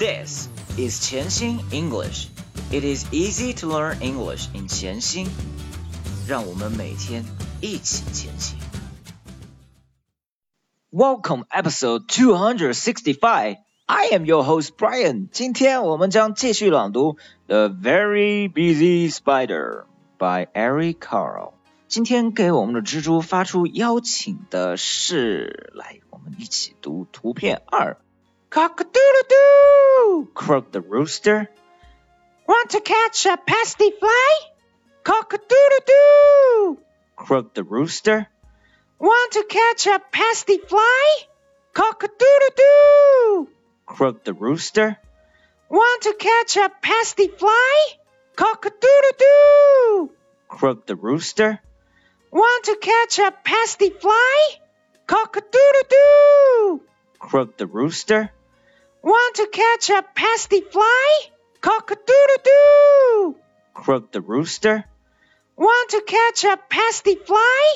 This is Chen Xing English. It is easy to learn English in Chen Xing. 让我们每天一起前行。Welcome episode 265. I am your host Brian. 今天我们将继续朗读 The Very Busy Spider by Eric Carle. 今天给我们的蜘蛛发出邀请的是，来，我们一起读图片2。Cock-a-doodle-doo, croaked the rooster. Want to catch a pesky fly? Cock-a-doodle-doo, croaked the rooster. Want to catch a pesky fly? Cock-a-doodle-doo, croaked the rooster. Want to catch a pesky fly? Cock-a-doodle-doo, croaked the rooster. Want to catch a pesky fly? Cock-a-doodle-doo, croaked the rooster.Want to catch a pesky fly? Cock-a-doodle-doo, croaked the rooster. Want to catch a pesky fly?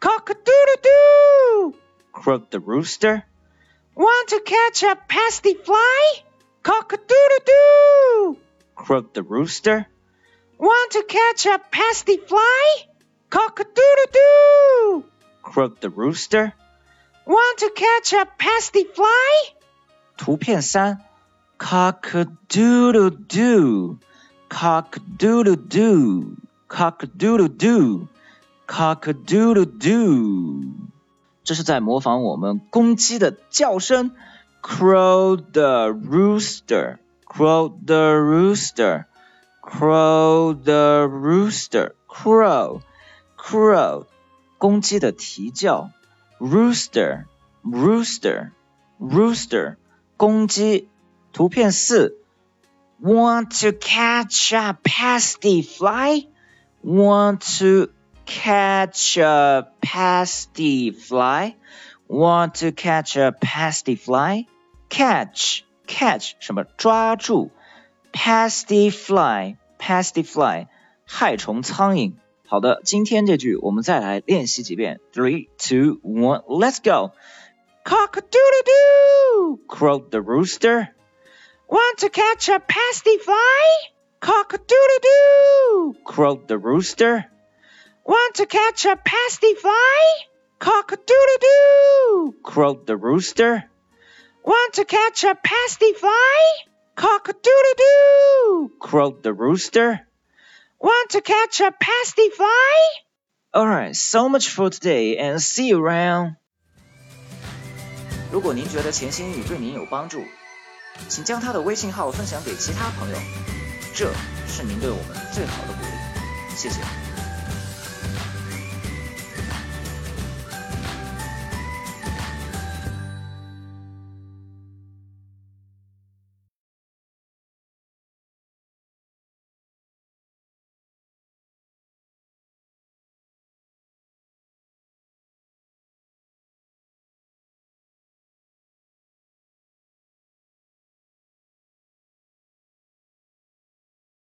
Cock-a-doodle-doo, croaked the rooster. Want to catch a pesky fly? Cock-a-doodle-doo, croaked the rooster. Want to catch a pesky fly? Cock-a-doodle-doo, croaked the rooster. Want to catch a pesky fly?图片3 Cock-a-doodle-doo, cock-a-doodle-doo, cock-a-doodle-doo, cock-a-doodle-doo 这是在模仿我们公鸡的叫声 Crow the rooster, crow the rooster, crow the rooster, crow, crow 公鸡的啼叫 Rooster, rooster, rooster公鸡图片4 Want to catch a pesky fly? Want to catch a pesky fly? Want to catch a pesky fly? Catch, catch 什么抓住 Pesky fly, pesky fly 害虫苍蝇好的今天这句我们再来练习几遍 3, 2, 1, let's go Cock-a-doodle-doo, croaked the rooster. Want to catch a pesky fly? Cock-a-doodle-doo, croaked the rooster. Want to catch a pesky fly? Cock-a-doodle-doo, croaked the rooster. Want to catch a pesky fly? Cock-a-doodle-doo, croaked the rooster. Want to catch a pesky fly? Alright, so much for today and see you around.如果您觉得钱新宇对您有帮助，请将他的微信号分享给其他朋友，这是您对我们最好的鼓励，谢谢。